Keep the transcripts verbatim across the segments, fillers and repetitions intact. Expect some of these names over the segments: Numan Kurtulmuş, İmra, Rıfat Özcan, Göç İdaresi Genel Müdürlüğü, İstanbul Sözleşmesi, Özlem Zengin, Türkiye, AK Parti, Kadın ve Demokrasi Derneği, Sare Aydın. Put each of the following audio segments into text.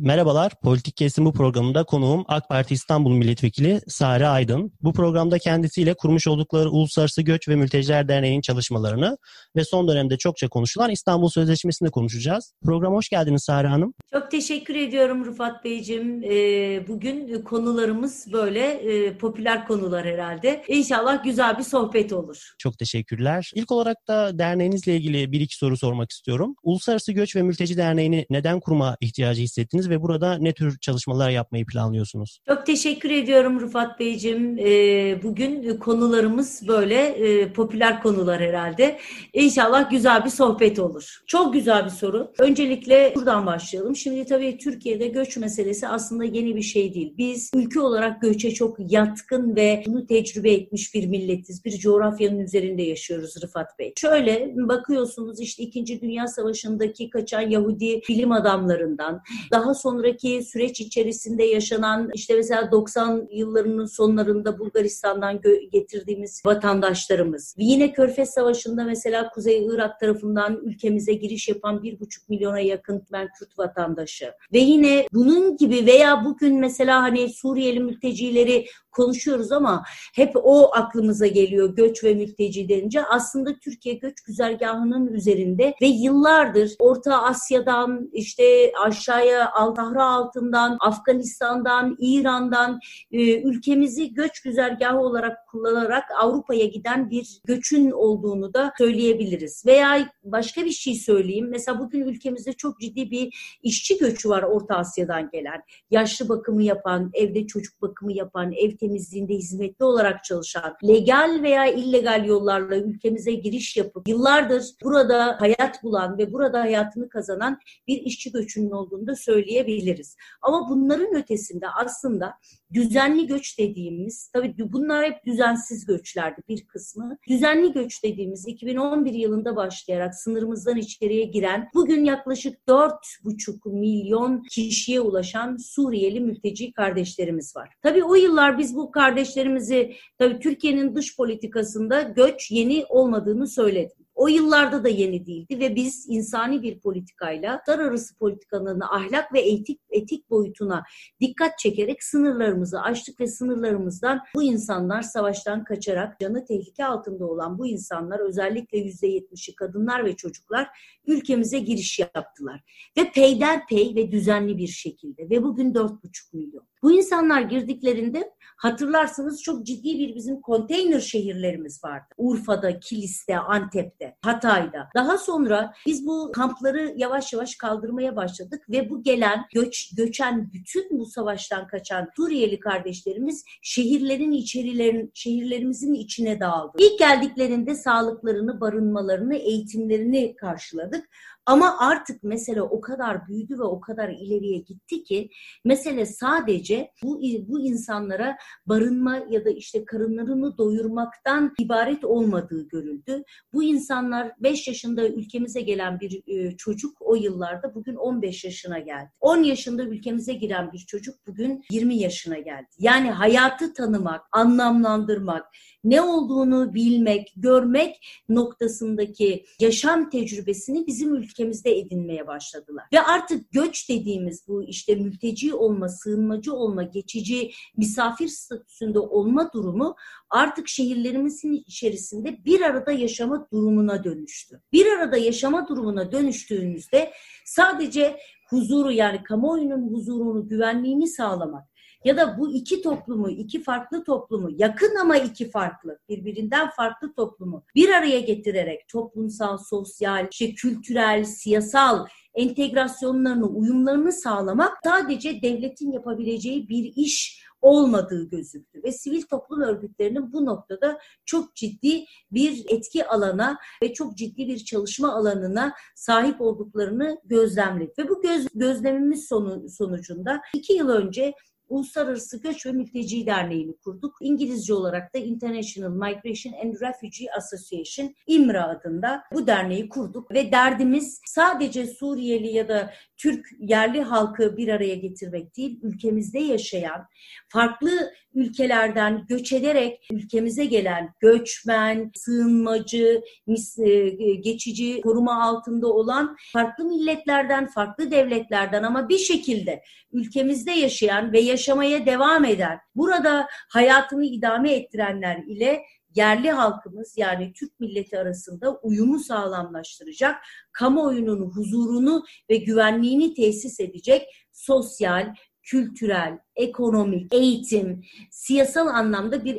Merhabalar, Politikcast'in bu programında konuğum AK Parti İstanbul Milletvekili Sare Aydın. Bu programda kendisiyle kurmuş oldukları Uluslararası Göç ve Mülteciler Derneği'nin çalışmalarını ve son dönemde çokça konuşulan İstanbul Sözleşmesi'ni konuşacağız. Programa hoş geldiniz Sare Hanım. Çok teşekkür ediyorum Rıfat Beyciğim. Bugün konularımız böyle popüler konular herhalde. İnşallah güzel bir sohbet olur. Çok teşekkürler. İlk olarak da derneğinizle ilgili bir iki soru sormak istiyorum. Uluslararası Göç ve Mülteci Derneği'ni neden kurma ihtiyacı hissettiniz ve burada ne tür çalışmalar yapmayı planlıyorsunuz? Çok teşekkür ediyorum Rıfat Beyciğim. Bugün konularımız böyle popüler konular herhalde. İnşallah güzel bir sohbet olur. Çok güzel bir soru. Öncelikle buradan başlayalım. Şimdi tabii Türkiye'de göç meselesi aslında yeni bir şey değil. Biz ülke olarak göçe çok yatkın ve bunu tecrübe etmiş bir milletiz. Bir coğrafyanın üzerinde yaşıyoruz Rıfat Bey. Şöyle bakıyorsunuz işte ikinci. Dünya Savaşı'ndaki kaçan Yahudi bilim adamlarından, daha sonraki süreç içerisinde yaşanan işte mesela doksan yıllarının sonlarında Bulgaristan'dan gö- getirdiğimiz vatandaşlarımız. Yine Körfez Savaşı'nda mesela Kuzey Irak tarafından ülkemize giriş yapan bir buçuk milyona yakın Türk vatandaşı. Ve yine bunun gibi veya bugün mesela hani Suriyeli mültecileri konuşuyoruz ama hep o aklımıza geliyor göç ve mülteci denince. Aslında Türkiye göç güzergahının üzerinde ve yıllardır Orta Asya'dan işte aşağıya Altahra altından, Afganistan'dan, İran'dan e, ülkemizi göç güzergahı olarak kullanarak Avrupa'ya giden bir göçün olduğunu da söyleyebiliriz. Veya başka bir şey söyleyeyim. Mesela bugün ülkemizde çok ciddi bir işçi göçü var Orta Asya'dan gelen. Yaşlı bakımı yapan, evde çocuk bakımı yapan, ev temizliğinde hizmetli olarak çalışan, legal veya illegal yollarla ülkemize giriş yapıp yıllardır burada hayat bulan ve burada hayatını kazanan bir işçi göçünün olduğunu da söyleyebiliriz. Ama bunların ötesinde aslında düzenli göç dediğimiz, tabii bunlar hep düzensiz göçlerdi bir kısmı. Düzenli göç dediğimiz iki bin on bir yılında başlayarak sınırımızdan içeriye giren, bugün yaklaşık dört buçuk milyon kişiye ulaşan Suriyeli mülteci kardeşlerimiz var. Tabii o yıllar biz bu kardeşlerimizi, tabii Türkiye'nin dış politikasında göç yeni olmadığını söyledim. O yıllarda da yeni değildi ve biz insani bir politikayla uluslararası politikaların ahlak ve etik etik boyutuna dikkat çekerek sınırlarımızı aştık ve sınırlarımızdan bu insanlar savaştan kaçarak canı tehlike altında olan bu insanlar özellikle yüzde yetmişi kadınlar ve çocuklar ülkemize giriş yaptılar. Ve peyderpey ve düzenli bir şekilde ve bugün dört buçuk milyon. Bu insanlar girdiklerinde hatırlarsınız çok ciddi bir bizim konteyner şehirlerimiz vardı. Urfa'da, Kilis'te, Antep'te, Hatay'da. Daha sonra biz bu kampları yavaş yavaş kaldırmaya başladık ve bu gelen göç, göçen bütün bu savaştan kaçan Suriyeli kardeşlerimiz şehirlerin içerilerin, şehirlerimizin içine dağıldı. İlk geldiklerinde sağlıklarını, barınmalarını, eğitimlerini karşıladık. Ama artık mesele o kadar büyüdü ve o kadar ileriye gitti ki mesele sadece bu bu insanlara barınma ya da işte karınlarını doyurmaktan ibaret olmadığı görüldü. Bu insanlar beş yaşında ülkemize gelen bir çocuk o yıllarda bugün on beş yaşına geldi. on yaşında ülkemize giren bir çocuk bugün yirmi yaşına geldi. Yani hayatı tanımak, anlamlandırmak, ne olduğunu bilmek, görmek noktasındaki yaşam tecrübesini bizim ülkemizde ülkemizde edinmeye başladılar. Ve artık göç dediğimiz bu işte mülteci olma, sığınmacı olma, geçici misafir statüsünde olma durumu artık şehirlerimizin içerisinde bir arada yaşama durumuna dönüştü. Bir arada yaşama durumuna dönüştüğünüzde sadece huzuru yani kamuoyunun huzurunu, güvenliğini sağlamak ya da bu iki toplumu, iki farklı toplumu, yakın ama iki farklı, birbirinden farklı toplumu bir araya getirerek toplumsal, sosyal, işte kültürel, siyasal entegrasyonlarını, uyumlarını sağlamak sadece devletin yapabileceği bir iş olmadığı gözüktü ve sivil toplum örgütlerinin bu noktada çok ciddi bir etki alana ve çok ciddi bir çalışma alanına sahip olduklarını gözlemledik. Ve bu göz, gözlemimiz sonu, sonucunda iki yıl önce Uluslararası Göç ve Mülteci Derneği'ni kurduk. İngilizce olarak da International Migration and Refugee Association İmra adında bu derneği kurduk ve derdimiz sadece Suriyeli ya da Türk yerli halkı bir araya getirmek değil, ülkemizde yaşayan, farklı ülkelerden göç ederek ülkemize gelen göçmen, sığınmacı, geçici koruma altında olan farklı milletlerden, farklı devletlerden ama bir şekilde ülkemizde yaşayan ve yaşamaya devam eden, burada hayatını idame ettirenler ile yerli halkımız yani Türk milleti arasında uyumu sağlamlaştıracak, kamuoyunun huzurunu ve güvenliğini tesis edecek sosyal, kültürel, ekonomik, eğitim, siyasal anlamda bir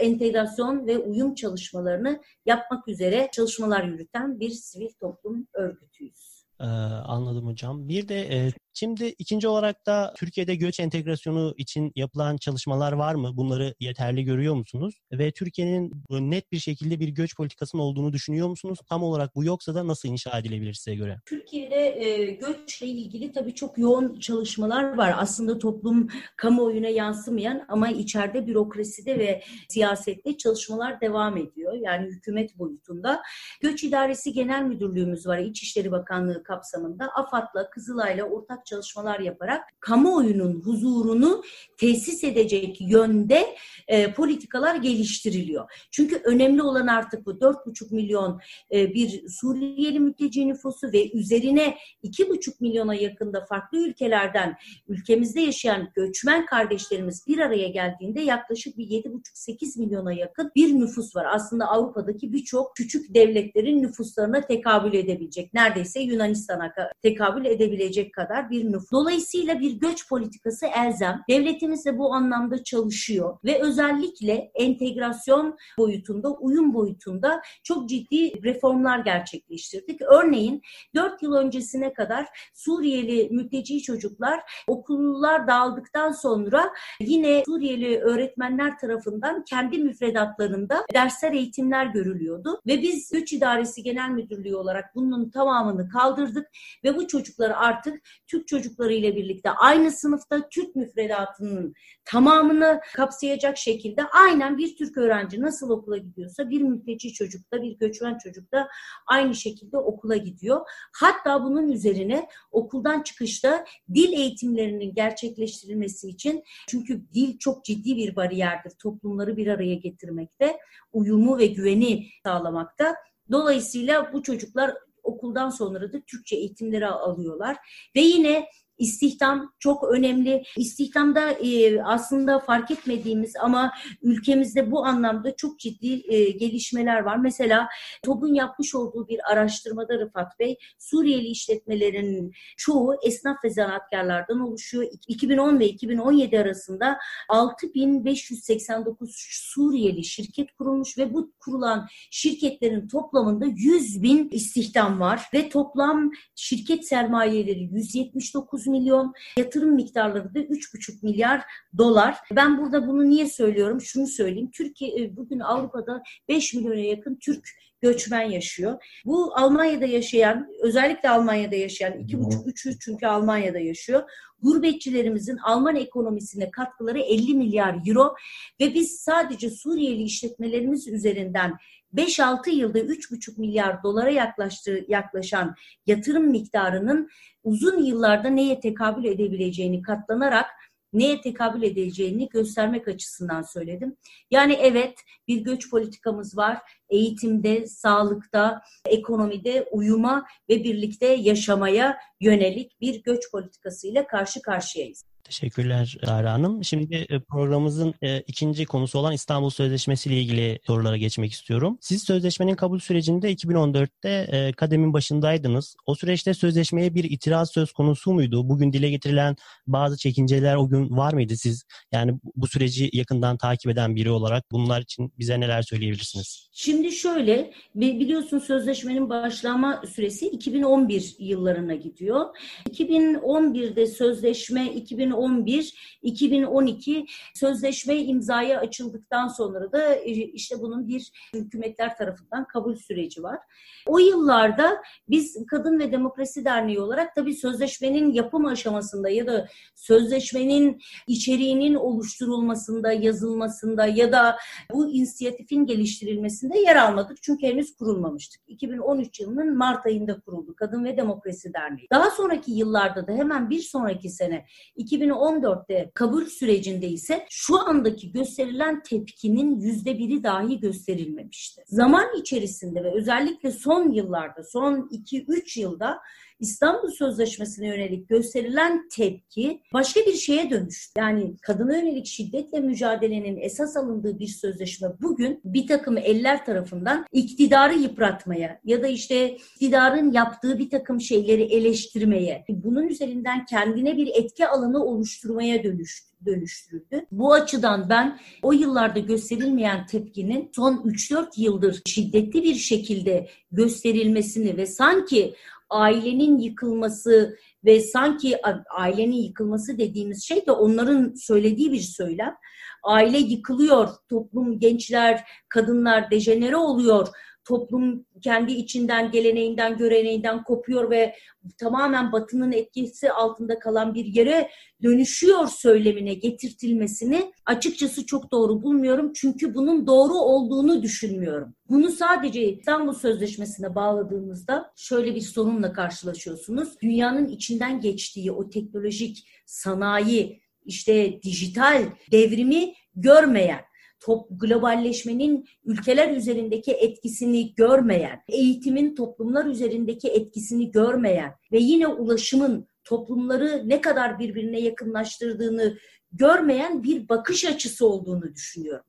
entegrasyon ve uyum çalışmalarını yapmak üzere çalışmalar yürüten bir sivil toplum örgütüyüz. Ee, anladım hocam. Bir de e, şimdi ikinci olarak da Türkiye'de göç entegrasyonu için yapılan çalışmalar var mı? Bunları yeterli görüyor musunuz? Ve Türkiye'nin net bir şekilde bir göç politikasının olduğunu düşünüyor musunuz? Tam olarak bu yoksa da nasıl inşa edilebilir size göre? Türkiye'de e, göçle ilgili tabii çok yoğun çalışmalar var. Aslında toplum kamuoyuna yansımayan ama içeride bürokraside ve siyasette çalışmalar devam ediyor. Yani hükümet boyutunda. Göç İdaresi Genel Müdürlüğümüz var. İçişleri Bakanlığı kapsamında AFAD'la, Kızılay'la ortak çalışmalar yaparak kamuoyunun huzurunu tesis edecek yönde e, politikalar geliştiriliyor. Çünkü önemli olan artık bu dört buçuk milyon e, bir Suriyeli mülteci nüfusu ve üzerine iki buçuk milyona yakında farklı ülkelerden ülkemizde yaşayan göçmen kardeşlerimiz bir araya geldiğinde yaklaşık bir yedi buçuk sekiz milyona yakın bir nüfus var. Aslında Avrupa'daki birçok küçük devletlerin nüfuslarına tekabül edebilecek. Neredeyse Yunan Yunanistan'a tekabül edebilecek kadar bir nüfus. Dolayısıyla bir göç politikası elzem. Devletimiz de bu anlamda çalışıyor ve özellikle entegrasyon boyutunda, uyum boyutunda çok ciddi reformlar gerçekleştirdik. Örneğin dört yıl öncesine kadar Suriyeli mülteci çocuklar okullar dağıldıktan sonra yine Suriyeli öğretmenler tarafından kendi müfredatlarında dersler, eğitimler görülüyordu ve biz Göç İdaresi Genel Müdürlüğü olarak bunun tamamını kaldırdık. kaldırdık ve bu çocukları artık Türk çocuklarıyla birlikte aynı sınıfta Türk müfredatının tamamını kapsayacak şekilde aynen bir Türk öğrenci nasıl okula gidiyorsa bir mülteci çocuk da bir göçmen çocuk da aynı şekilde okula gidiyor. Hatta bunun üzerine okuldan çıkışta dil eğitimlerinin gerçekleştirilmesi için çünkü dil çok ciddi bir bariyerdir. Toplumları bir araya getirmekte, uyumu ve güveni sağlamakta. Dolayısıyla bu çocuklar okuldan sonra da Türkçe eğitimleri alıyorlar ve yine İstihdam çok önemli. İstihdamda e, aslında fark etmediğimiz ama ülkemizde bu anlamda çok ciddi e, gelişmeler var. Mesela TOBB'un yapmış olduğu bir araştırmada Rıfat Bey, Suriyeli işletmelerin çoğu esnaf ve zanaatkarlardan oluşuyor. iki bin on ve iki bin on yedi arasında altı bin beş yüz seksen dokuz Suriyeli şirket kurulmuş ve bu kurulan şirketlerin toplamında yüz bin istihdam var ve toplam şirket sermayeleri yüz yetmiş dokuz milyon, yatırım miktarları da üç buçuk milyar dolar. Ben burada bunu niye söylüyorum? Şunu söyleyeyim. Türkiye bugün Avrupa'da beş milyona yakın Türk göçmen yaşıyor. Bu Almanya'da yaşayan, özellikle Almanya'da yaşayan iki buçuk üçü çünkü Almanya'da yaşıyor. Gurbetçilerimizin Alman ekonomisine katkıları elli milyar euro ve biz sadece Suriyeli işletmelerimiz üzerinden beş altı yılda üç buçuk milyar dolara yaklaştığı, yaklaşan yatırım miktarının uzun yıllarda neye tekabül edebileceğini katlanarak neye tekabül edeceğini göstermek açısından söyledim. Yani evet bir göç politikamız var. Eğitimde, sağlıkta, ekonomide, uyuma ve birlikte yaşamaya yönelik bir göç politikasıyla karşı karşıyayız. Teşekkürler Sare Hanım. Şimdi programımızın ikinci konusu olan İstanbul Sözleşmesi ile ilgili sorulara geçmek istiyorum. Siz sözleşmenin kabul sürecinde iki bin on dörtte kademin başındaydınız. O süreçte sözleşmeye bir itiraz söz konusu muydu? Bugün dile getirilen bazı çekinceler o gün var mıydı siz? Yani bu süreci yakından takip eden biri olarak bunlar için bize neler söyleyebilirsiniz? Şimdi şöyle, biliyorsun sözleşmenin başlama süresi iki bin on bir yıllarına gidiyor. iki bin on birde sözleşme, 2011 iki bin on bir iki bin on iki sözleşme imzaya açıldıktan sonra da işte bunun bir hükümetler tarafından kabul süreci var. O yıllarda biz Kadın ve Demokrasi Derneği olarak tabii sözleşmenin yapım aşamasında ya da sözleşmenin içeriğinin oluşturulmasında, yazılmasında ya da bu inisiyatifin geliştirilmesinde yer almadık. Çünkü henüz kurulmamıştık. iki bin on üç yılının Mart ayında kuruldu Kadın ve Demokrasi Derneği. Daha sonraki yıllarda da hemen bir sonraki sene iki bin on dörtte kabul sürecinde ise şu andaki gösterilen tepkinin yüzde biri dahi gösterilmemişti. Zaman içerisinde ve özellikle son yıllarda, son iki üç yılda İstanbul Sözleşmesi'ne yönelik gösterilen tepki başka bir şeye dönüştü. Yani kadına yönelik şiddetle mücadelenin esas alındığı bir sözleşme bugün bir takım eller tarafından iktidarı yıpratmaya ya da işte iktidarın yaptığı bir takım şeyleri eleştirmeye, bunun üzerinden kendine bir etki alanı oluşturmaya dönüştü. dönüştürüldü. Bu açıdan ben o yıllarda gösterilmeyen tepkinin son üç dört yıldır şiddetli bir şekilde gösterilmesini ve sanki ailenin yıkılması ve sanki ailenin yıkılması dediğimiz şey de onların söylediği bir söylem. Aile yıkılıyor, toplum, gençler, kadınlar dejenere oluyor, toplum kendi içinden, geleneğinden, göreneğinden kopuyor ve tamamen Batı'nın etkisi altında kalan bir yere dönüşüyor söylemine getirtilmesini açıkçası çok doğru bulmuyorum. Çünkü bunun doğru olduğunu düşünmüyorum. Bunu sadece İstanbul Sözleşmesi'ne bağladığımızda şöyle bir sorunla karşılaşıyorsunuz. Dünyanın içinden geçtiği o teknolojik sanayi, işte dijital devrimi görmeyen, Top, globalleşmenin ülkeler üzerindeki etkisini görmeyen, eğitimin toplumlar üzerindeki etkisini görmeyen ve yine ulaşımın toplumları ne kadar birbirine yakınlaştırdığını görmeyen bir bakış açısı olduğunu düşünüyorum.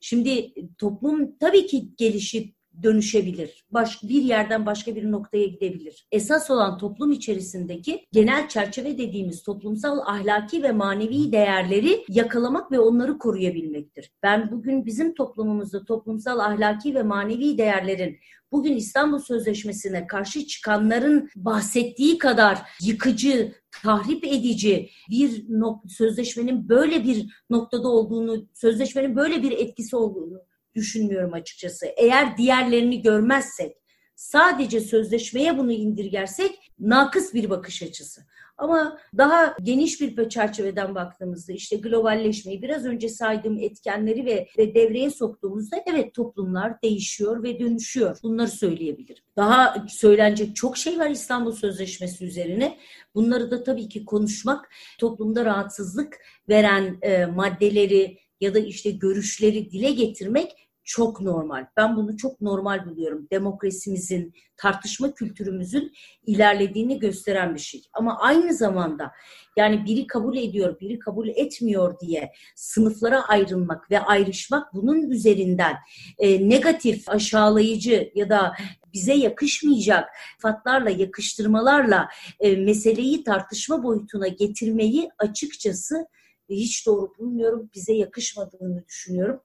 Şimdi toplum tabii ki gelişip dönüşebilir. Baş, bir yerden başka bir noktaya gidebilir. Esas olan toplum içerisindeki genel çerçeve dediğimiz toplumsal ahlaki ve manevi değerleri yakalamak ve onları koruyabilmektir. Ben bugün bizim toplumumuzda toplumsal ahlaki ve manevi değerlerin bugün İstanbul Sözleşmesi'ne karşı çıkanların bahsettiği kadar yıkıcı, tahrip edici bir nok- sözleşmenin böyle bir noktada olduğunu, sözleşmenin böyle bir etkisi olduğunu düşünmüyorum açıkçası. Eğer diğerlerini görmezsek, sadece sözleşmeye bunu indirgersek nakıs bir bakış açısı. Ama daha geniş bir çerçeveden baktığımızda işte globalleşmeyi biraz önce saydığım etkenleri ve, ve devreye soktuğumuzda evet toplumlar değişiyor ve dönüşüyor. Bunları söyleyebilirim. Daha söylenecek çok şey var İstanbul Sözleşmesi üzerine. Bunları da tabii ki konuşmak, toplumda rahatsızlık veren e, maddeleri ya da işte görüşleri dile getirmek çok normal. Ben bunu çok normal buluyorum. Demokrasimizin, tartışma kültürümüzün ilerlediğini gösteren bir şey. Ama aynı zamanda yani biri kabul ediyor, biri kabul etmiyor diye sınıflara ayrılmak ve ayrışmak, bunun üzerinden e, negatif, aşağılayıcı ya da bize yakışmayacak fatlarla, yakıştırmalarla e, meseleyi tartışma boyutuna getirmeyi açıkçası hiç doğru bulmuyorum, bize yakışmadığını düşünüyorum.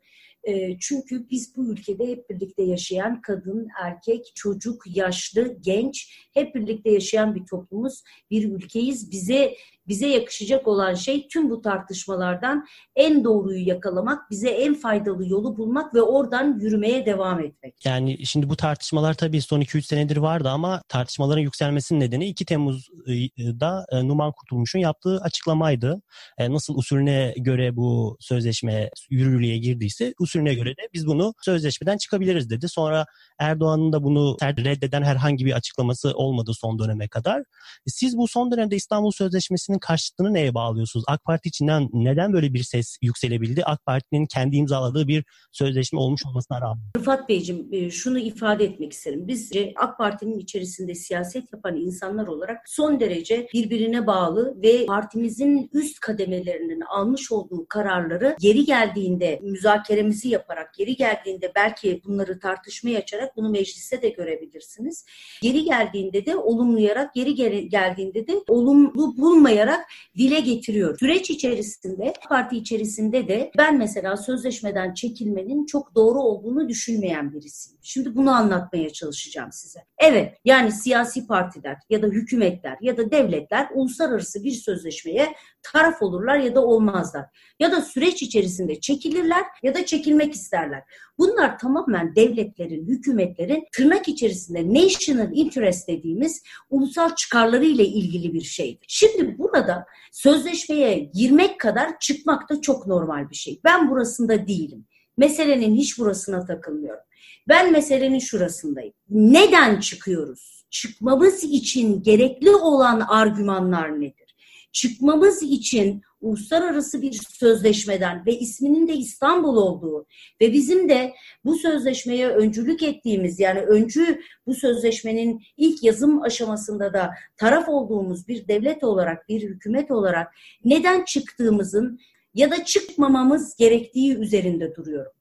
Çünkü biz bu ülkede hep birlikte yaşayan kadın, erkek, çocuk, yaşlı, genç hep birlikte yaşayan bir toplumuz, bir ülkeyiz. Bize bize yakışacak olan şey tüm bu tartışmalardan en doğruyu yakalamak, bize en faydalı yolu bulmak ve oradan yürümeye devam etmek. Yani şimdi bu tartışmalar tabii son iki üç senedir vardı ama tartışmaların yükselmesinin nedeni iki Temmuz'da Numan Kurtulmuş'un yaptığı açıklamaydı. Nasıl usulüne göre bu sözleşme yürürlüğe girdiyse usulüne göre de biz bunu sözleşmeden çıkabiliriz dedi. Sonra Erdoğan'ın da bunu reddeden herhangi bir açıklaması olmadı son döneme kadar. Siz bu son dönemde İstanbul Sözleşmesi'nin karşıtlığını neye bağlıyorsunuz? AK Parti içinden neden böyle bir ses yükselebildi? AK Parti'nin kendi imzaladığı bir sözleşme olmuş olmasına rağmen. Rıfat Beyciğim, şunu ifade etmek isterim. Bizce AK Parti'nin içerisinde siyaset yapan insanlar olarak son derece birbirine bağlı ve partimizin üst kademelerinin almış olduğu kararları geri geldiğinde müzakere yaparak, geri geldiğinde belki bunları tartışmaya açarak bunu meclise de görebilirsiniz. Geri geldiğinde de olumlayarak, geri geldiğinde de olumlu bulmayarak dile getiriyor. Süreç içerisinde, parti içerisinde de ben mesela sözleşmeden çekilmenin çok doğru olduğunu düşünmeyen birisiyim. Şimdi bunu anlatmaya çalışacağım size. Evet, yani siyasi partiler ya da hükümetler ya da devletler uluslararası bir sözleşmeye taraf olurlar ya da olmazlar. Ya da süreç içerisinde çekilirler ya da çekilmek isterler. Bunlar tamamen devletlerin, hükümetlerin tırnak içerisinde national interest dediğimiz ulusal çıkarları ile ilgili bir şeydir. Şimdi burada sözleşmeye girmek kadar çıkmak da çok normal bir şey. Ben burasında değilim. Meselenin hiç burasına takılmıyorum. Ben meselenin şurasındayım. Neden çıkıyoruz? Çıkmamız için gerekli olan argümanlar nedir? Çıkmamız için uluslararası bir sözleşmeden ve isminin de İstanbul olduğu ve bizim de bu sözleşmeye öncülük ettiğimiz, yani öncü bu sözleşmenin ilk yazım aşamasında da taraf olduğumuz bir devlet olarak, bir hükümet olarak neden çıktığımızın ya da çıkmamamız gerektiği üzerinde duruyorum.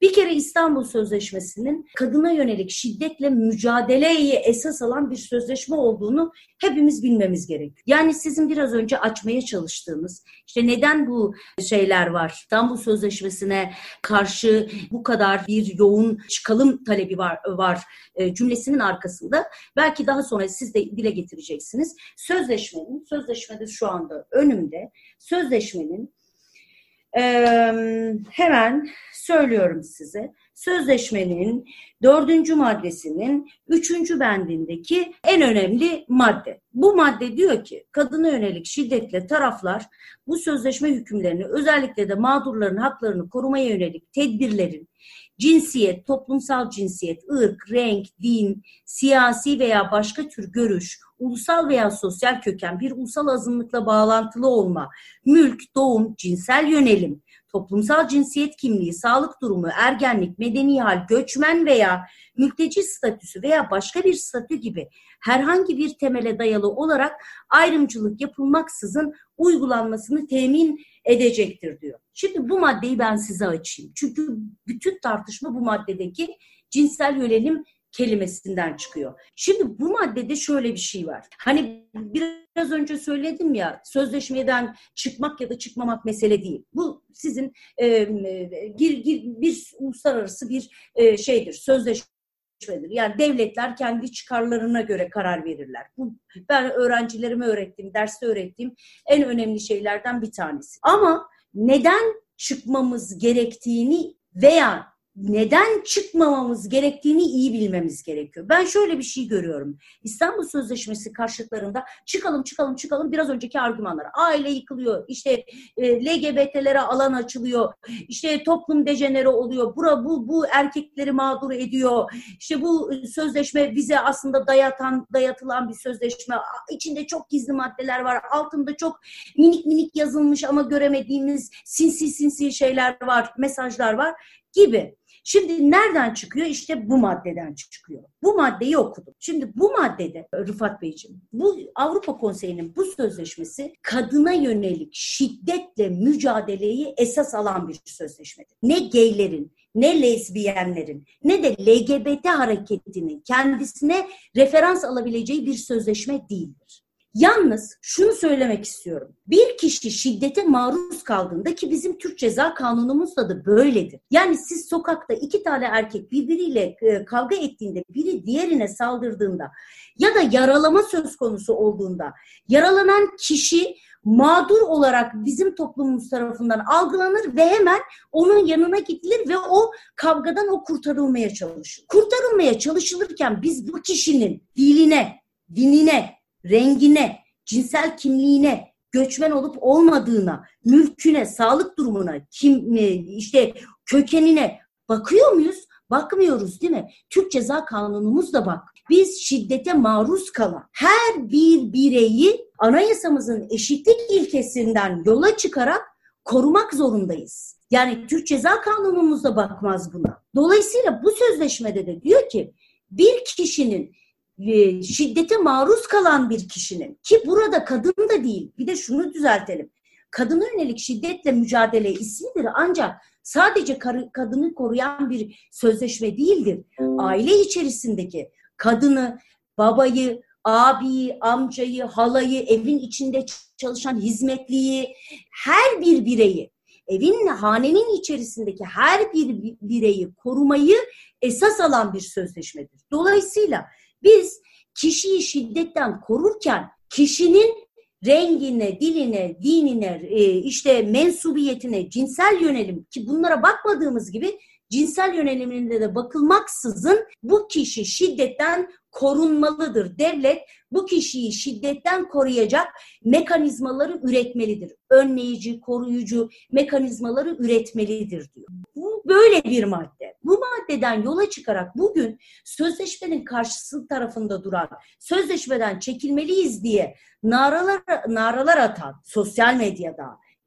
Bir kere İstanbul Sözleşmesi'nin kadına yönelik şiddetle mücadeleyi esas alan bir sözleşme olduğunu hepimiz bilmemiz gerekiyor. Yani sizin biraz önce açmaya çalıştığınız, işte neden bu şeyler var? İstanbul Sözleşmesi'ne karşı bu kadar bir yoğun çıkalım talebi var, var cümlesinin arkasında. Belki daha sonra siz de dile getireceksiniz. Sözleşmenin, sözleşmede şu anda önümde, sözleşmenin Ee, hemen söylüyorum size. Sözleşmenin dördüncü maddesinin üçüncü bendindeki en önemli madde. Bu madde diyor ki, kadına yönelik şiddetle taraflar bu sözleşme hükümlerini, özellikle de mağdurların haklarını korumaya yönelik tedbirlerin cinsiyet, toplumsal cinsiyet, ırk, renk, din, siyasi veya başka tür görüş, ulusal veya sosyal köken, bir ulusal azınlıkla bağlantılı olma, mülk, doğum, cinsel yönelim, toplumsal cinsiyet kimliği, sağlık durumu, ergenlik, medeni hal, göçmen veya mülteci statüsü veya başka bir statü gibi herhangi bir temele dayalı olarak ayrımcılık yapılmaksızın uygulanmasını temin edecektir diyor. Şimdi bu maddeyi ben size açayım. Çünkü bütün tartışma bu maddedeki cinsel yönelim kelimesinden çıkıyor. Şimdi bu maddede şöyle bir şey var. Hani biraz önce söyledim ya, sözleşmeden çıkmak ya da çıkmamak mesele değil. Bu sizin e, gir, gir, bir uluslararası bir e, şeydir, sözleşmedir. Yani devletler kendi çıkarlarına göre karar verirler. Bu, ben öğrencilerime öğrettiğim, derste öğrettiğim en önemli şeylerden bir tanesi. Ama neden çıkmamız gerektiğini veya neden çıkmamamız gerektiğini iyi bilmemiz gerekiyor. Ben şöyle bir şey görüyorum. İstanbul Sözleşmesi karşıtlarında çıkalım çıkalım çıkalım biraz önceki argümanlar. Aile yıkılıyor, işte L G B T'lere alan açılıyor, işte toplum dejenere oluyor, bura bu bu erkekleri mağdur ediyor. İşte bu sözleşme bize aslında dayatan, dayatılan bir sözleşme. İçinde çok gizli maddeler var, altında çok minik minik yazılmış ama göremediğimiz sinsi sinsi şeyler var, mesajlar var gibi. Şimdi nereden çıkıyor? İşte bu maddeden çıkıyor. Bu maddeyi okudum. Şimdi bu maddede Rıfat Beyciğim, bu Avrupa Konseyi'nin bu sözleşmesi kadına yönelik şiddetle mücadeleyi esas alan bir sözleşmedir. Ne gaylerin, ne lezbiyenlerin, ne de L G B T hareketinin kendisine referans alabileceği bir sözleşme değildir. Yalnız şunu söylemek istiyorum. Bir kişi şiddete maruz kaldığında, ki bizim Türk Ceza Kanunumuzda da böyledir. Yani siz sokakta iki tane erkek birbiriyle kavga ettiğinde, biri diğerine saldırdığında ya da yaralama söz konusu olduğunda, yaralanan kişi mağdur olarak bizim toplumumuz tarafından algılanır ve hemen onun yanına gidilir ve o kavgadan o kurtarılmaya çalışılır. Kurtarılmaya çalışılırken biz bu kişinin diline, dinine, rengine, cinsel kimliğine, göçmen olup olmadığına, mülküne, sağlık durumuna, kim, işte kökenine bakıyor muyuz? Bakmıyoruz değil mi? Türk Ceza Kanunumuz da bak. Biz şiddete maruz kalan her bir bireyi anayasamızın eşitlik ilkesinden yola çıkarak korumak zorundayız. Yani Türk Ceza Kanunumuz da bakmaz buna. Dolayısıyla bu sözleşmede de diyor ki, bir kişinin, şiddete maruz kalan bir kişinin, ki burada kadın da değil, bir de şunu düzeltelim. Kadına yönelik şiddetle mücadele ismidir, ancak sadece kar- kadını koruyan bir sözleşme değildir. Aile içerisindeki kadını, babayı, abiyi, amcayı, halayı, evin içinde çalışan hizmetliyi, her bir bireyi evin, hanenin içerisindeki her bir bireyi korumayı esas alan bir sözleşmedir. Dolayısıyla biz kişiyi şiddetten korurken kişinin rengine, diline, dinine, işte mensubiyetine, cinsel yönelim, ki bunlara bakmadığımız gibi cinsel yöneliminde de bakılmaksızın bu kişi şiddetten korunmalıdır. Devlet bu kişiyi şiddetten koruyacak mekanizmaları üretmelidir. Önleyici, koruyucu mekanizmaları üretmelidir diyor. Bu böyle bir madde. Bu maddeden yola çıkarak bugün sözleşmenin karşısı tarafında duran, sözleşmeden çekilmeliyiz diye naralar, naralar atan sosyal medyada,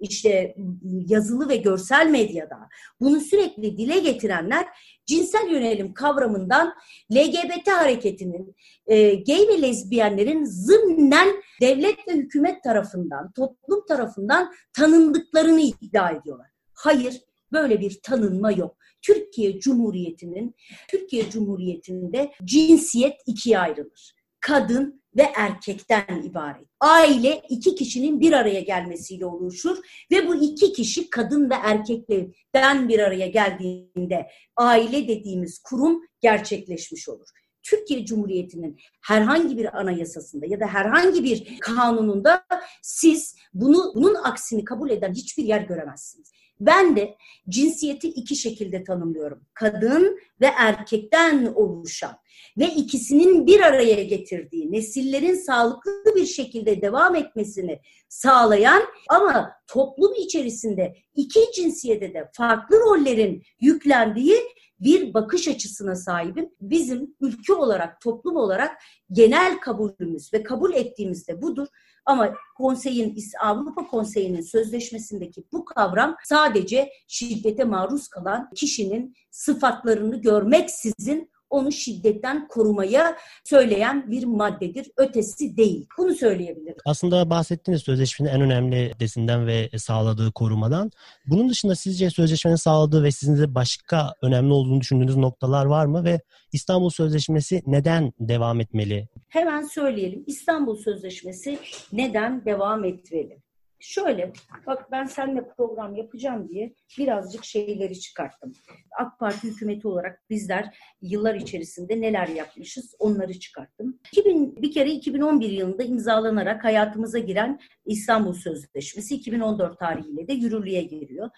İşte yazılı ve görsel medyada bunu sürekli dile getirenler cinsel yönelim kavramından L G B T hareketinin, e, gay ve lezbiyenlerin zımnen devlet ve hükümet tarafından, toplum tarafından tanındıklarını iddia ediyorlar. Hayır, böyle bir tanınma yok. Türkiye Cumhuriyeti'nin, Türkiye Cumhuriyeti'nde cinsiyet ikiye ayrılır. Kadın ve erkekten ibaret. Aile iki kişinin bir araya gelmesiyle oluşur ve bu iki kişi kadın ve erkeklerden bir araya geldiğinde aile dediğimiz kurum gerçekleşmiş olur. Türkiye Cumhuriyeti'nin herhangi bir anayasasında ya da herhangi bir kanununda siz bunu, bunun aksini kabul eden hiçbir yer göremezsiniz. Ben de cinsiyeti iki şekilde tanımlıyorum. Kadın ve erkekten oluşan ve ikisinin bir araya getirdiği, nesillerin sağlıklı bir şekilde devam etmesini sağlayan ama toplum içerisinde iki cinsiyete de farklı rollerin yüklendiği bir bakış açısına sahibim. Bizim ülke olarak, toplum olarak genel kabulümüz ve kabul ettiğimiz de budur. Ama Konseyin, Avrupa Konseyi'nin sözleşmesindeki bu kavram sadece şiddete maruz kalan kişinin sıfatlarını görmeksizin onu şiddetten korumaya söyleyen bir maddedir. Ötesi değil. Bunu söyleyebilirim. Aslında bahsettiğiniz sözleşmenin en önemli desinden ve sağladığı korumadan. Bunun dışında sizce sözleşmenin sağladığı ve sizin de başka önemli olduğunu düşündüğünüz noktalar var mı? Ve İstanbul Sözleşmesi neden devam etmeli? Hemen söyleyelim. İstanbul Sözleşmesi neden devam etmeli? Şöyle, bak ben seninle program yapacağım diye birazcık şeyleri çıkarttım. AK Parti hükümeti olarak bizler yıllar içerisinde neler yapmışız onları çıkarttım. iki bin, bir kere iki bin on bir yılında imzalanarak hayatımıza giren İstanbul Sözleşmesi iki bin on dört tarihiyle de yürürlüğe giriyor.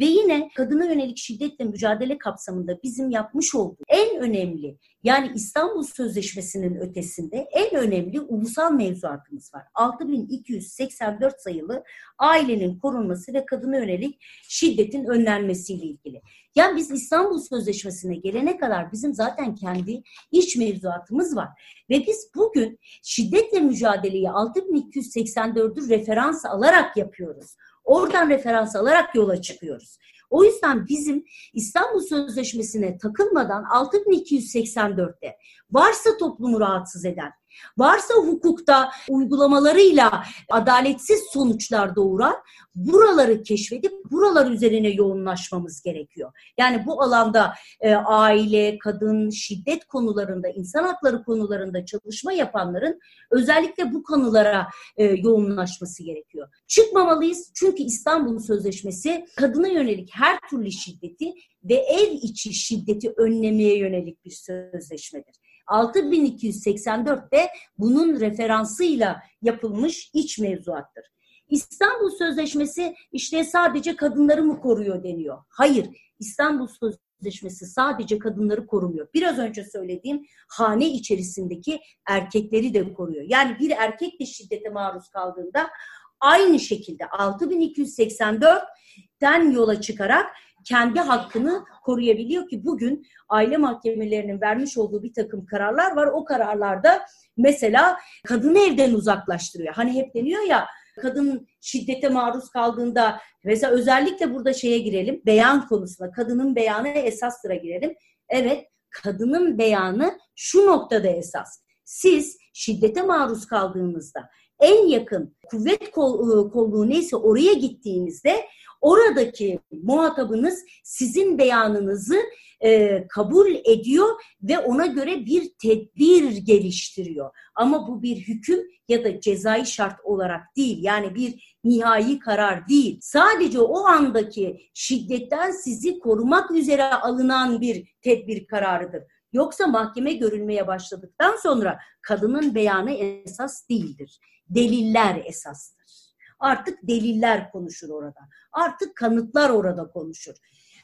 Ve yine kadına yönelik şiddetle mücadele kapsamında bizim yapmış olduğumuz en önemli, yani İstanbul Sözleşmesi'nin ötesinde en önemli ulusal mevzuatımız var. altı bin iki yüz seksen dört sayılı ailenin korunması ve kadına yönelik şiddetin önlenmesiyle ilgili. Yani biz İstanbul Sözleşmesi'ne gelene kadar bizim zaten kendi iç mevzuatımız var. Ve biz bugün şiddetle mücadeleyi altı bin iki yüz seksen dördü referans alarak yapıyoruz. Oradan referans alarak yola çıkıyoruz. O yüzden bizim İstanbul Sözleşmesi'ne takılmadan altı bin iki yüz seksen dörtte varsa toplumu rahatsız eden, varsa hukukta uygulamalarıyla adaletsiz sonuçlar doğuran buraları keşfedip buralar üzerine yoğunlaşmamız gerekiyor. Yani bu alanda e, aile, kadın, şiddet konularında, insan hakları konularında çalışma yapanların özellikle bu konulara e, yoğunlaşması gerekiyor. Çıkmamalıyız çünkü İstanbul Sözleşmesi kadına yönelik her türlü şiddeti ve ev içi şiddeti önlemeye yönelik bir sözleşmedir. altı bin iki yüz seksen dörtte bunun referansıyla yapılmış iç mevzuattır. İstanbul Sözleşmesi işte sadece kadınları mı koruyor deniyor. Hayır, İstanbul Sözleşmesi sadece kadınları korumuyor. Biraz önce söylediğim hane içerisindeki erkekleri de koruyor. Yani bir erkek de şiddete maruz kaldığında aynı şekilde altı bin iki yüz seksen dörtten yola çıkarak kendi hakkını koruyabiliyor ki bugün aile mahkemelerinin vermiş olduğu bir takım kararlar var. O kararlarda mesela kadını evden uzaklaştırıyor. Hani hep deniyor ya, kadın şiddete maruz kaldığında mesela özellikle burada şeye girelim, beyan konusuna, kadının beyanı esas sıra girelim. Evet, kadının beyanı şu noktada esas. Siz şiddete maruz kaldığınızda en yakın kuvvet kol, kolluğu neyse oraya gittiğinizde oradaki muhatabınız sizin beyanınızı e, kabul ediyor ve ona göre bir tedbir geliştiriyor. Ama bu bir hüküm ya da cezai şart olarak değil, yani bir nihai karar değil. Sadece o andaki şiddetten sizi korumak üzere alınan bir tedbir kararıdır. Yoksa mahkeme görülmeye başladıktan sonra kadının beyanı esas değildir. Deliller esastır. Artık deliller konuşur orada. Artık kanıtlar orada konuşur.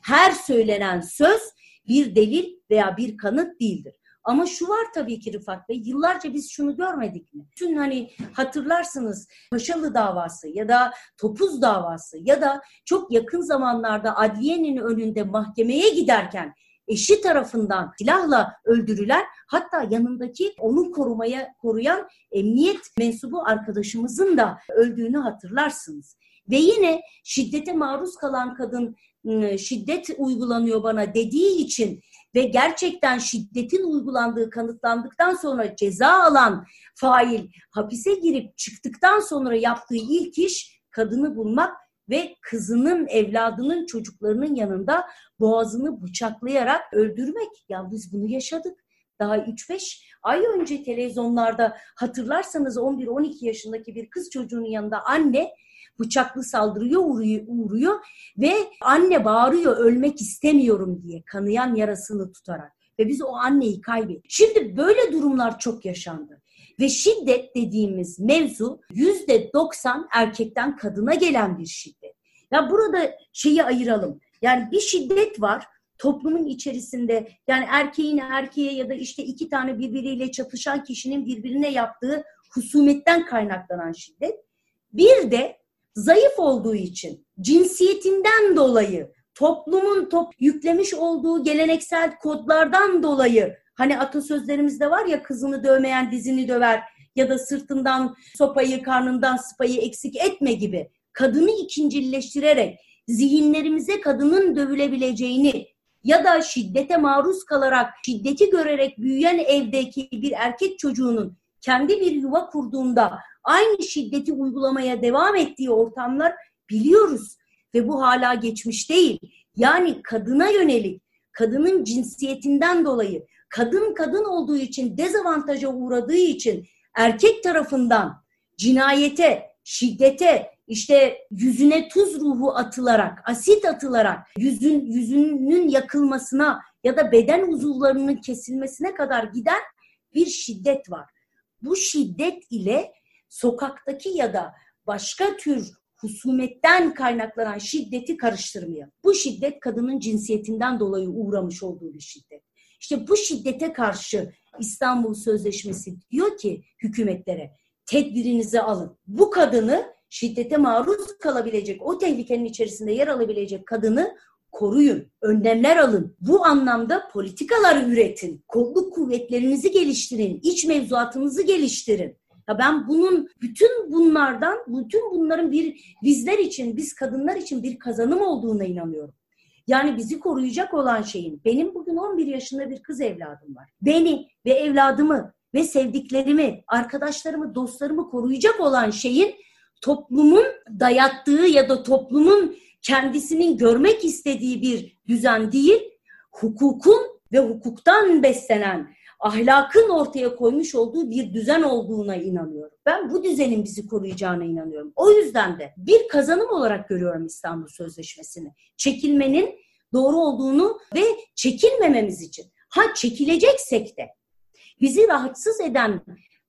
Her söylenen söz bir delil veya bir kanıt değildir. Ama şu var tabii ki Rıfat Bey, yıllarca biz şunu görmedik mi? Bütün hani hatırlarsınız Paşalı davası ya da Topuz davası ya da çok yakın zamanlarda adliyenin önünde mahkemeye giderken eşi tarafından silahla öldürülen, hatta yanındaki onu korumaya koruyan emniyet mensubu arkadaşımızın da öldüğünü hatırlarsınız. Ve yine şiddete maruz kalan kadın şiddet uygulanıyor bana dediği için ve gerçekten şiddetin uygulandığı kanıtlandıktan sonra ceza alan fail hapise girip çıktıktan sonra yaptığı ilk iş kadını bulmak ve kızının, evladının, çocuklarının yanında boğazını bıçaklayarak öldürmek. Ya biz bunu yaşadık. Daha üç beş ay önce televizyonlarda hatırlarsanız on bir on iki yaşındaki bir kız çocuğunun yanında anne bıçaklı saldırıya uğruyor, uğruyor ve anne bağırıyor ölmek istemiyorum diye kanayan yarasını tutarak ve biz o anneyi kaybettik. Şimdi böyle durumlar çok yaşandı. Ve şiddet dediğimiz mevzu yüzde doksan erkekten kadına gelen bir şiddet. Ya burada şeyi ayıralım. Yani bir şiddet var toplumun içerisinde, yani erkeğin erkeğe ya da işte iki tane birbiriyle çatışan kişinin birbirine yaptığı husumetten kaynaklanan şiddet. Bir de zayıf olduğu için, cinsiyetinden dolayı, toplumun top yüklemiş olduğu geleneksel kodlardan dolayı, hani atasözlerimizde var ya, kızını dövmeyen dizini döver ya da sırtından sopayı, karnından sıpayı eksik etme gibi, kadını ikincileştirerek zihinlerimize kadının dövülebileceğini ya da şiddete maruz kalarak, şiddeti görerek büyüyen evdeki bir erkek çocuğunun kendi bir yuva kurduğunda aynı şiddeti uygulamaya devam ettiği ortamlar biliyoruz ve bu hala geçmiş değil. Yani kadına yönelik, kadının cinsiyetinden dolayı, kadın kadın olduğu için, dezavantaja uğradığı için erkek tarafından cinayete, şiddete, işte yüzüne tuz ruhu atılarak, asit atılarak yüzün, yüzünün yakılmasına ya da beden uzuvlarının kesilmesine kadar giden bir şiddet var. Bu şiddet ile sokaktaki ya da başka tür husumetten kaynaklanan şiddeti karıştırmıyor. Bu şiddet kadının cinsiyetinden dolayı uğramış olduğu bir şiddet. İşte bu şiddete karşı İstanbul Sözleşmesi diyor ki hükümetlere, tedbirinizi alın. Bu kadını, şiddete maruz kalabilecek, o tehlikenin içerisinde yer alabilecek kadını koruyun, önlemler alın. Bu anlamda politikalar üretin, kolluk kuvvetlerinizi geliştirin, iç mevzuatınızı geliştirin. Ya ben bunun, bütün bunlardan, bütün bunların bir bizler için, biz kadınlar için bir kazanım olduğuna inanıyorum. Yani bizi koruyacak olan şeyin, benim bugün on bir yaşında bir kız evladım var. Beni ve evladımı ve sevdiklerimi, arkadaşlarımı, dostlarımı koruyacak olan şeyin toplumun dayattığı ya da toplumun kendisinin görmek istediği bir düzen değil, hukukun ve hukuktan beslenen, ahlakın ortaya koymuş olduğu bir düzen olduğuna inanıyorum. Ben bu düzenin bizi koruyacağına inanıyorum. O yüzden de bir kazanım olarak görüyorum İstanbul Sözleşmesi'ni. Çekilmenin doğru olduğunu ve çekilmememiz için. Ha çekileceksek de bizi rahatsız eden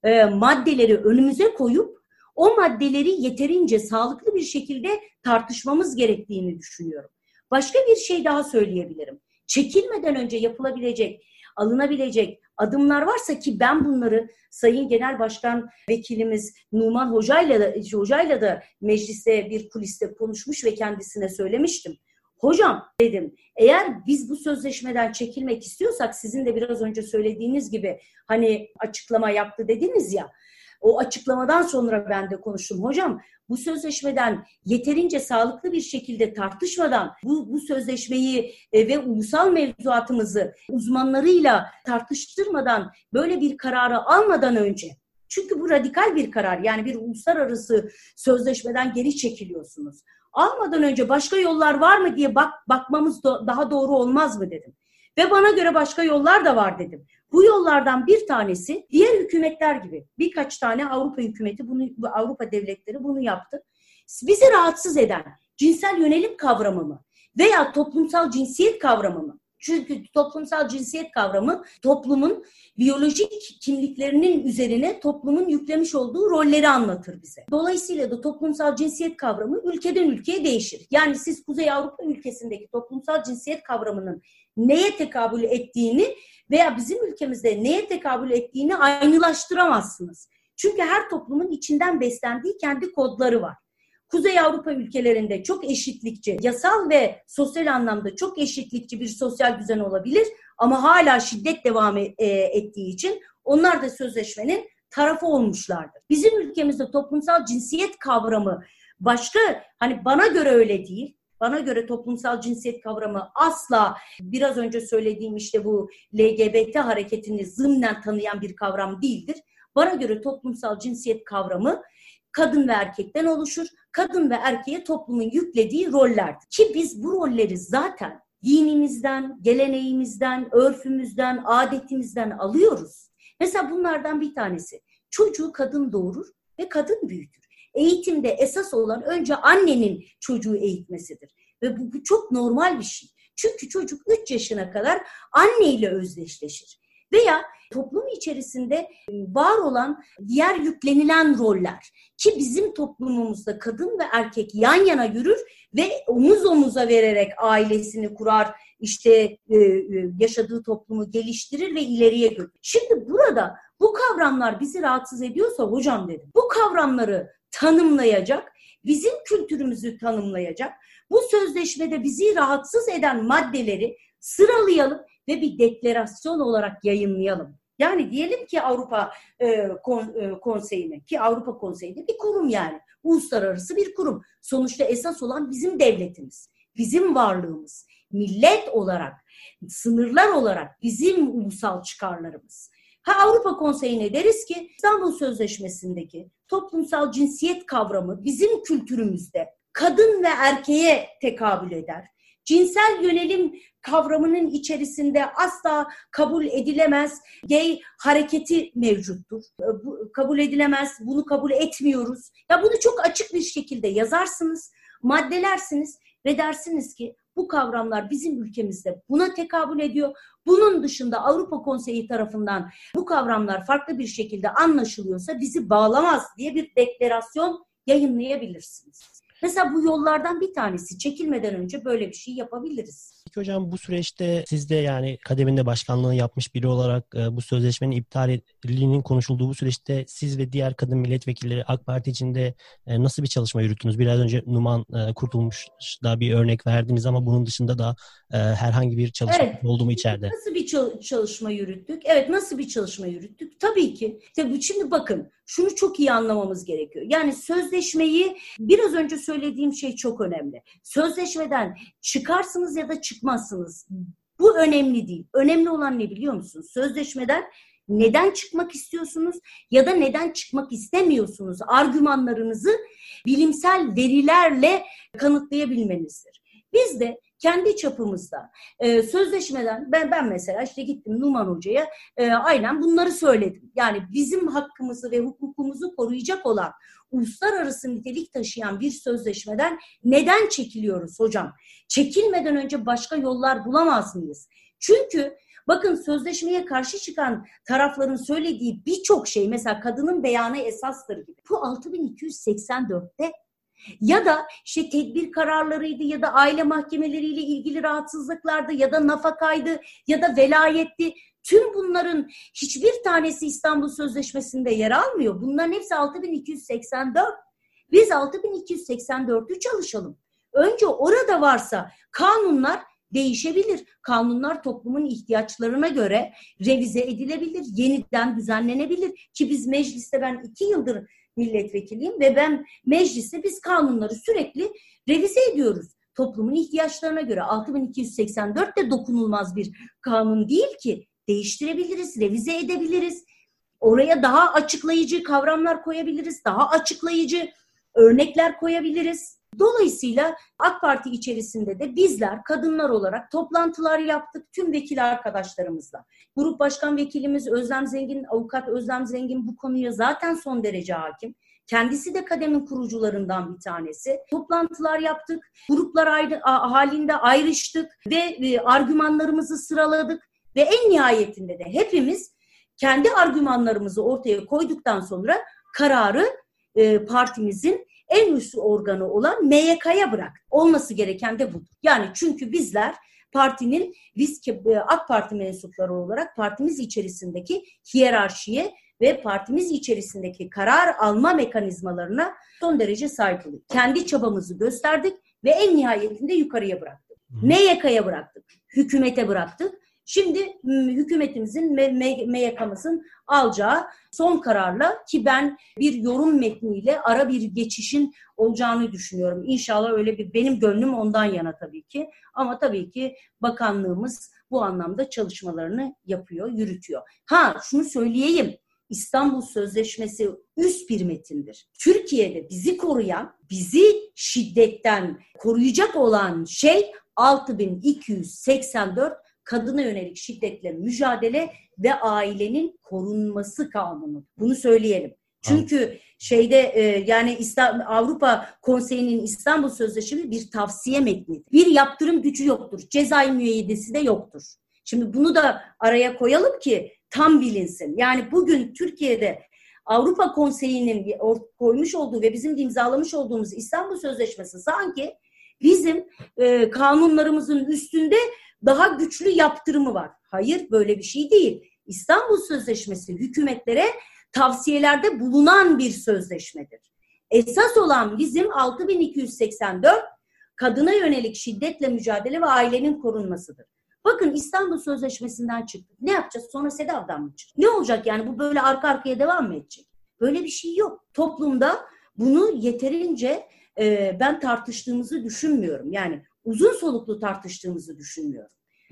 e, maddeleri önümüze koyup o maddeleri yeterince sağlıklı bir şekilde tartışmamız gerektiğini düşünüyorum. Başka bir şey daha söyleyebilirim. Çekilmeden önce yapılabilecek, alınabilecek adımlar varsa, ki ben bunları Sayın Genel Başkan Vekilimiz Numan Hoca'yla da, Hoca'yla da mecliste bir kuliste konuşmuş ve kendisine söylemiştim. Hocam dedim, eğer biz bu sözleşmeden çekilmek istiyorsak, sizin de biraz önce söylediğiniz gibi hani açıklama yaptı dediniz ya, o açıklamadan sonra ben de konuştum. Hocam bu sözleşmeden yeterince sağlıklı bir şekilde tartışmadan, bu, bu sözleşmeyi ve ulusal mevzuatımızı uzmanlarıyla tartıştırmadan, böyle bir kararı almadan önce Çünkü bu radikal bir karar. Yani bir uluslararası sözleşmeden geri çekiliyorsunuz. Almadan önce başka yollar var mı diye bak bakmamız do- daha doğru olmaz mı dedim. Ve bana göre başka yollar da var dedim. Bu yollardan bir tanesi diğer hükümetler gibi birkaç tane Avrupa hükümeti bunu, Avrupa devletleri bunu yaptı. Bizi rahatsız eden cinsel yönelim kavramı mı veya toplumsal cinsiyet kavramı mı? Çünkü toplumsal cinsiyet kavramı toplumun biyolojik kimliklerinin üzerine toplumun yüklemiş olduğu rolleri anlatır bize. Dolayısıyla da toplumsal cinsiyet kavramı ülkeden ülkeye değişir. Yani siz Kuzey Avrupa ülkesindeki toplumsal cinsiyet kavramının neye tekabül ettiğini veya bizim ülkemizde neye tekabül ettiğini aynılaştıramazsınız. Çünkü her toplumun içinden beslendiği kendi kodları var. Kuzey Avrupa ülkelerinde çok eşitlikçi, yasal ve sosyal anlamda çok eşitlikçi bir sosyal düzen olabilir ama hala şiddet devam ettiği için onlar da sözleşmenin tarafı olmuşlardır. Bizim ülkemizde toplumsal cinsiyet kavramı başka, hani bana göre öyle değil. Bana göre toplumsal cinsiyet kavramı asla biraz önce söylediğim işte bu L G B T hareketini zımnen tanıyan bir kavram değildir. Bana göre toplumsal cinsiyet kavramı kadın ve erkekten oluşur. Kadın ve erkeğe toplumun yüklediği rollerdir. Ki biz bu rolleri zaten dinimizden, geleneğimizden, örfümüzden, adetimizden alıyoruz. Mesela bunlardan bir tanesi. Çocuğu kadın doğurur ve kadın büyütür. Eğitimde esas olan önce annenin çocuğu eğitmesidir. Ve bu, bu çok normal bir şey. Çünkü çocuk üç yaşına kadar anneyle özdeşleşir. Veya toplum içerisinde var olan diğer yüklenilen roller ki bizim toplumumuzda kadın ve erkek yan yana yürür ve omuz omuza vererek ailesini kurar, işte yaşadığı toplumu geliştirir ve ileriye götürür. Şimdi burada bu kavramlar bizi rahatsız ediyorsa hocam dedim, bu kavramları tanımlayacak, bizim kültürümüzü tanımlayacak, bu sözleşmede bizi rahatsız eden maddeleri sıralayalım ve bir deklarasyon olarak yayınlayalım. Yani diyelim ki Avrupa e, kon, e, Konseyi'ne, ki Avrupa Konseyi'de bir kurum yani. Uluslararası bir kurum. Sonuçta esas olan bizim devletimiz, bizim varlığımız, millet olarak, sınırlar olarak bizim ulusal çıkarlarımız. Ha Avrupa Konseyi'ne deriz ki İstanbul Sözleşmesi'ndeki toplumsal cinsiyet kavramı bizim kültürümüzde kadın ve erkeğe tekabül eder. Cinsel yönelim kavramının içerisinde asla kabul edilemez gay hareketi mevcuttur. Bu, kabul edilemez, bunu kabul etmiyoruz. Ya bunu çok açık bir şekilde yazarsınız, maddelersiniz ve dersiniz ki bu kavramlar bizim ülkemizde buna tekabül ediyor. Bunun dışında Avrupa Konseyi tarafından bu kavramlar farklı bir şekilde anlaşılıyorsa bizi bağlamaz diye bir deklarasyon yayınlayabilirsiniz. Mesela bu yollardan bir tanesi. Çekilmeden önce böyle bir şey yapabiliriz. Peki hocam bu süreçte siz de yani kademinde başkanlığını yapmış biri olarak bu sözleşmenin iptalinin konuşulduğu bu süreçte siz ve diğer kadın milletvekilleri AK Parti içinde nasıl bir çalışma yürüttünüz? Biraz önce Numan Kurtulmuş da bir örnek verdiniz ama bunun dışında da herhangi bir çalışma evet, oldu mu içeride? Nasıl bir çalışma yürüttük? Evet nasıl bir çalışma yürüttük? Tabii ki. Tabii şimdi bakın şunu çok iyi anlamamız gerekiyor. Yani sözleşmeyi biraz önce söylediğim şey çok önemli. Sözleşmeden çıkarsınız ya da çıkmazsınız. Bu önemli değil. Önemli olan ne biliyor musunuz? Sözleşmeden neden çıkmak istiyorsunuz ya da neden çıkmak istemiyorsunuz? Argümanlarınızı bilimsel verilerle kanıtlayabilmenizdir. Biz de kendi çapımızda e, sözleşmeden ben ben mesela işte gittim Numan Hoca'ya e, aynen bunları söyledim. Yani bizim hakkımızı ve hukukumuzu koruyacak olan uluslararası nitelik taşıyan bir sözleşmeden neden çekiliyoruz hocam? Çekilmeden önce başka yollar bulamaz mıyız? Çünkü bakın sözleşmeye karşı çıkan tarafların söylediği birçok şey mesela kadının beyanı esastır gibi. Bu altı bin iki yüz seksen dörtte ya da işte tedbir kararlarıydı ya da aile mahkemeleriyle ilgili rahatsızlıklardı ya da nafakaydı ya da velayetti. Tüm bunların hiçbir tanesi İstanbul Sözleşmesi'nde yer almıyor. Bunların hepsi altı bin iki yüz seksen dört. Biz altı bin iki yüz seksen dörtü çalışalım. Önce orada varsa kanunlar değişebilir. Kanunlar toplumun ihtiyaçlarına göre revize edilebilir, yeniden düzenlenebilir. Ki biz mecliste ben iki yıldır milletvekiliyim ve ben mecliste biz kanunları sürekli revize ediyoruz. Toplumun ihtiyaçlarına göre altı bin iki yüz seksen dört de dokunulmaz bir kanun değil ki değiştirebiliriz, revize edebiliriz. Oraya daha açıklayıcı kavramlar koyabiliriz, daha açıklayıcı örnekler koyabiliriz. Dolayısıyla AK Parti içerisinde de bizler kadınlar olarak toplantılar yaptık tüm vekil arkadaşlarımızla. Grup Başkan Vekilimiz Özlem Zengin, Avukat Özlem Zengin bu konuya zaten son derece hakim. Kendisi de kademin kurucularından bir tanesi. Toplantılar yaptık, gruplar ayrı, a, halinde ayrıştık ve e, argümanlarımızı sıraladık ve en nihayetinde de hepimiz kendi argümanlarımızı ortaya koyduktan sonra kararı e, partimizin en üst organı olan M Y K'ya bıraktık. Olması gereken de budur. Yani çünkü bizler partinin, biz AK Parti mensupları olarak partimiz içerisindeki hiyerarşiye ve partimiz içerisindeki karar alma mekanizmalarına son derece saygılıyız. Kendi çabamızı gösterdik ve en nihayetinde yukarıya bıraktık. M Y K'ya bıraktık, hükümete bıraktık. Şimdi hükümetimizin, M Y K'mızın alacağı son kararla, ki ben bir yorum metniyle ara bir geçişin olacağını düşünüyorum. İnşallah öyle bir, benim gönlüm ondan yana tabii ki. Ama tabii ki bakanlığımız bu anlamda çalışmalarını yapıyor, yürütüyor. Ha şunu söyleyeyim. İstanbul Sözleşmesi üst bir metindir. Türkiye'de bizi koruyan, bizi şiddetten koruyacak olan şey altı bin iki yüz seksen dört kadına yönelik şiddetle mücadele ve ailenin korunması kanunu. Bunu söyleyelim. Çünkü şeyde yani Avrupa Konseyi'nin İstanbul Sözleşmesi bir tavsiye metni. Bir yaptırım gücü yoktur. Cezai müeyyidesi de yoktur. Şimdi bunu da araya koyalım ki tam bilinsin. Yani bugün Türkiye'de Avrupa Konseyi'nin koymuş olduğu ve bizim de imzalamış olduğumuz İstanbul Sözleşmesi sanki bizim e, kanunlarımızın üstünde daha güçlü yaptırımı var. Hayır, böyle bir şey değil. İstanbul Sözleşmesi hükümetlere tavsiyelerde bulunan bir sözleşmedir. Esas olan bizim altı bin iki yüz seksen dört kadına yönelik şiddetle mücadele ve ailenin korunmasıdır. Bakın İstanbul Sözleşmesi'nden çıktık. Ne yapacağız? Sonra SEDAV'dan mı çıktık? Ne olacak yani? Bu böyle arka arkaya devam mı edecek? Böyle bir şey yok. Toplumda bunu yeterince e, ben tartıştığımızı düşünmüyorum. Yani uzun soluklu tartıştığımızı düşünmüyorum.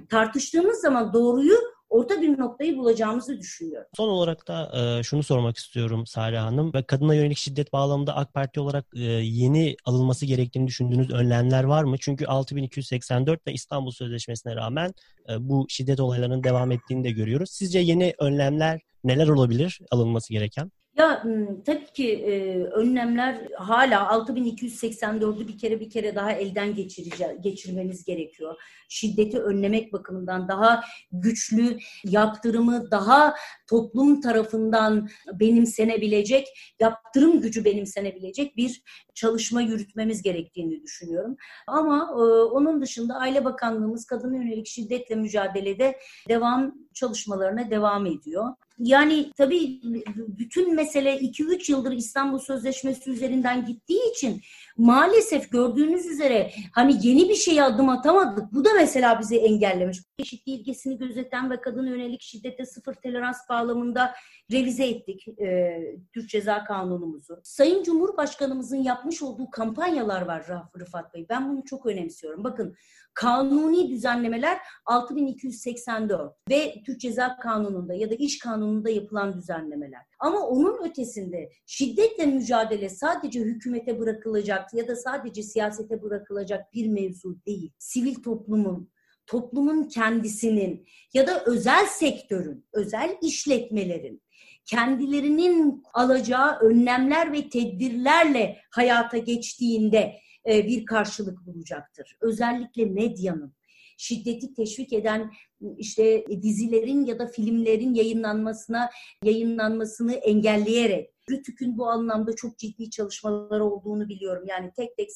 Tartıştığımız zaman doğruyu, orta bir noktayı bulacağımızı düşünüyorum. Son olarak da e, şunu sormak istiyorum Sare Hanım. Ve kadına yönelik şiddet bağlamında AK Parti olarak e, yeni alınması gerektiğini düşündüğünüz önlemler var mı? Çünkü altı bin iki yüz seksen dört ve İstanbul Sözleşmesi'ne rağmen e, bu şiddet olaylarının devam ettiğini de görüyoruz. Sizce yeni önlemler neler olabilir alınması gereken? Ya tabii ki e, önlemler hala altı bin iki yüz seksen dördü bir kere bir kere daha elden geçirece- geçirmemiz gerekiyor. Şiddeti önlemek bakımından daha güçlü yaptırımı, daha toplum tarafından benimsenebilecek, yaptırım gücü benimsenebilecek bir çalışma yürütmemiz gerektiğini düşünüyorum. Ama e, onun dışında Aile Bakanlığımız kadına yönelik şiddetle mücadelede devam çalışmalarına devam ediyor. Yani tabii bütün mesele iki üç yıldır İstanbul Sözleşmesi üzerinden gittiği için maalesef gördüğünüz üzere hani yeni bir şeye adım atamadık. Bu da mesela bizi engellemiş. Eşitlik ilkesini gözeten ve kadına yönelik şiddete sıfır tolerans bağlamında revize ettik e, Türk Ceza Kanunumuzu. Sayın Cumhurbaşkanımızın yapmış olduğu kampanyalar var Rıfat Bey. Ben bunu çok önemsiyorum. Bakın kanuni düzenlemeler altı bin iki yüz seksen dört ve Türk Ceza Kanunu'nda ya da İş Kanunu'nda yapılan düzenlemeler. Ama onun ötesinde şiddetle mücadele sadece hükümete bırakılacak ya da sadece siyasete bırakılacak bir mevzu değil. Sivil toplumun, toplumun kendisinin ya da özel sektörün, özel işletmelerin kendilerinin alacağı önlemler ve tedbirlerle hayata geçtiğinde bir karşılık bulacaktır. Özellikle medyanın, şiddeti teşvik eden işte dizilerin ya da filmlerin yayınlanmasına yayınlanmasını engelleyerek, RTÜK'ün bu anlamda çok ciddi çalışmaları olduğunu biliyorum. Yani tek tek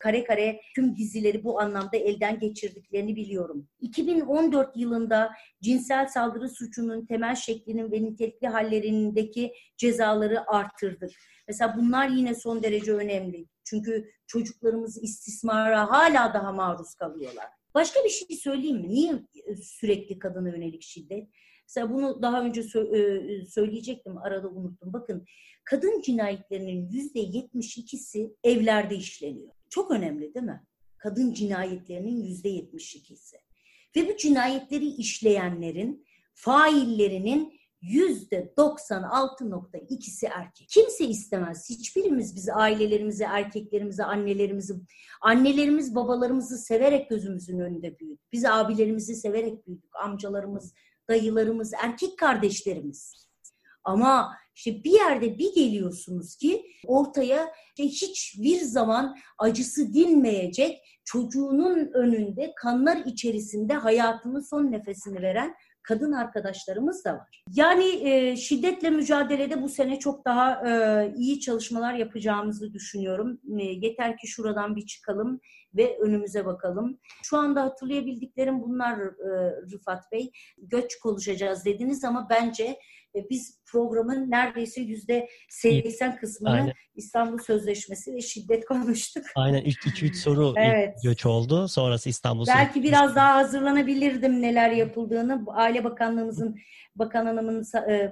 kare kare tüm dizileri bu anlamda elden geçirdiklerini biliyorum. iki bin on dört yılında cinsel saldırı suçunun temel şeklinin ve nitelikli hallerindeki cezaları artırdık. Mesela bunlar yine son derece önemli. Çünkü çocuklarımız istismara hala daha maruz kalıyorlar. Başka bir şey söyleyeyim mi? Niye sürekli kadına yönelik şiddet? Mesela bunu daha önce söyleyecektim, arada unuttum. Bakın, kadın cinayetlerinin yüzde yetmiş ikisi evlerde işleniyor. Çok önemli değil mi? Kadın cinayetlerinin yüzde yetmiş ikisi. Ve bu cinayetleri işleyenlerin, faillerinin yüzde doksan altı nokta ikisi erkek. Kimse istemez. Hiçbirimiz biz ailelerimizi, erkeklerimizi, annelerimizi, annelerimiz, babalarımızı severek gözümüzün önünde büyüdük. Biz abilerimizi severek büyüdük. Amcalarımız, dayılarımız, erkek kardeşlerimiz. Ama işte bir yerde bir geliyorsunuz ki ortaya hiçbir zaman acısı dinmeyecek, çocuğunun önünde kanlar içerisinde hayatının son nefesini veren kadın arkadaşlarımız da var. Yani e, şiddetle mücadelede bu sene çok daha e, iyi çalışmalar yapacağımızı düşünüyorum. E, yeter ki şuradan bir çıkalım ve önümüze bakalım. Şu anda hatırlayabildiklerim bunlar e, Rıfat Bey. Göç konuşacağız dediniz ama bence e, biz programın neredeyse yüzde seksen kısmını Aynen. İstanbul Sözleşmesi ve şiddet konuştuk. Aynen ilk iki üç soru evet. Göç oldu. Sonrası İstanbul Belki Sözleşmesi. Belki biraz daha hazırlanabilirdim neler yapıldığını. Aile Bakanlığımızın Bakan Hanım'ın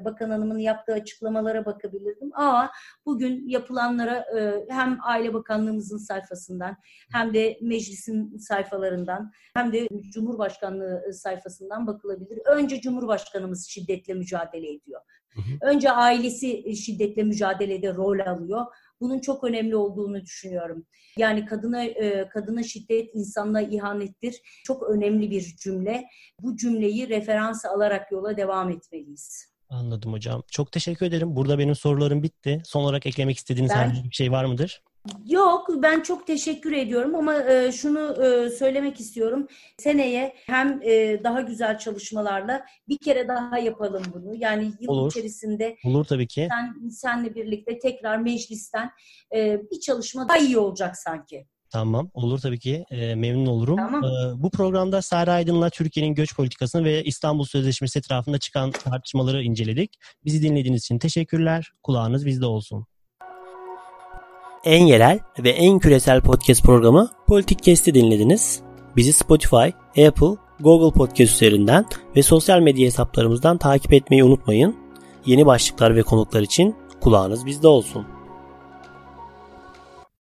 Bakan Hanım'ın yaptığı açıklamalara bakabilirdim. Aa bugün yapılanlara hem Aile Bakanlığımızın sayfasından hem de meclisin sayfalarından hem de Cumhurbaşkanlığı sayfasından bakılabilir. Önce Cumhurbaşkanımız şiddetle mücadele ediyor. Hı hı. Önce ailesi şiddetle mücadelede rol alıyor. Bunun çok önemli olduğunu düşünüyorum. Yani kadına kadına şiddet insanlığa ihanettir. Çok önemli bir cümle. Bu cümleyi referans alarak yola devam etmeliyiz. Anladım hocam. Çok teşekkür ederim. Burada benim sorularım bitti. Son olarak eklemek istediğiniz ben... herhangi bir şey var mıdır? Yok, ben çok teşekkür ediyorum ama e, şunu e, söylemek istiyorum. Seneye hem e, daha güzel çalışmalarla bir kere daha yapalım bunu. Yani yıl Olur. içerisinde Olur, tabii ki. Sen, senle birlikte tekrar meclisten e, bir çalışma daha iyi olacak sanki. Tamam. Olur tabii ki. E, memnun olurum. Tamam. E, bu programda Sare Aydın'la Türkiye'nin göç politikasını ve İstanbul Sözleşmesi etrafında çıkan tartışmaları inceledik. Bizi dinlediğiniz için teşekkürler. Kulağınız bizde olsun. En yerel ve en küresel podcast programı Politikcast'i dinlediniz. Bizi Spotify, Apple, Google Podcast üzerinden ve sosyal medya hesaplarımızdan takip etmeyi unutmayın. Yeni başlıklar ve konuklar için kulağınız bizde olsun.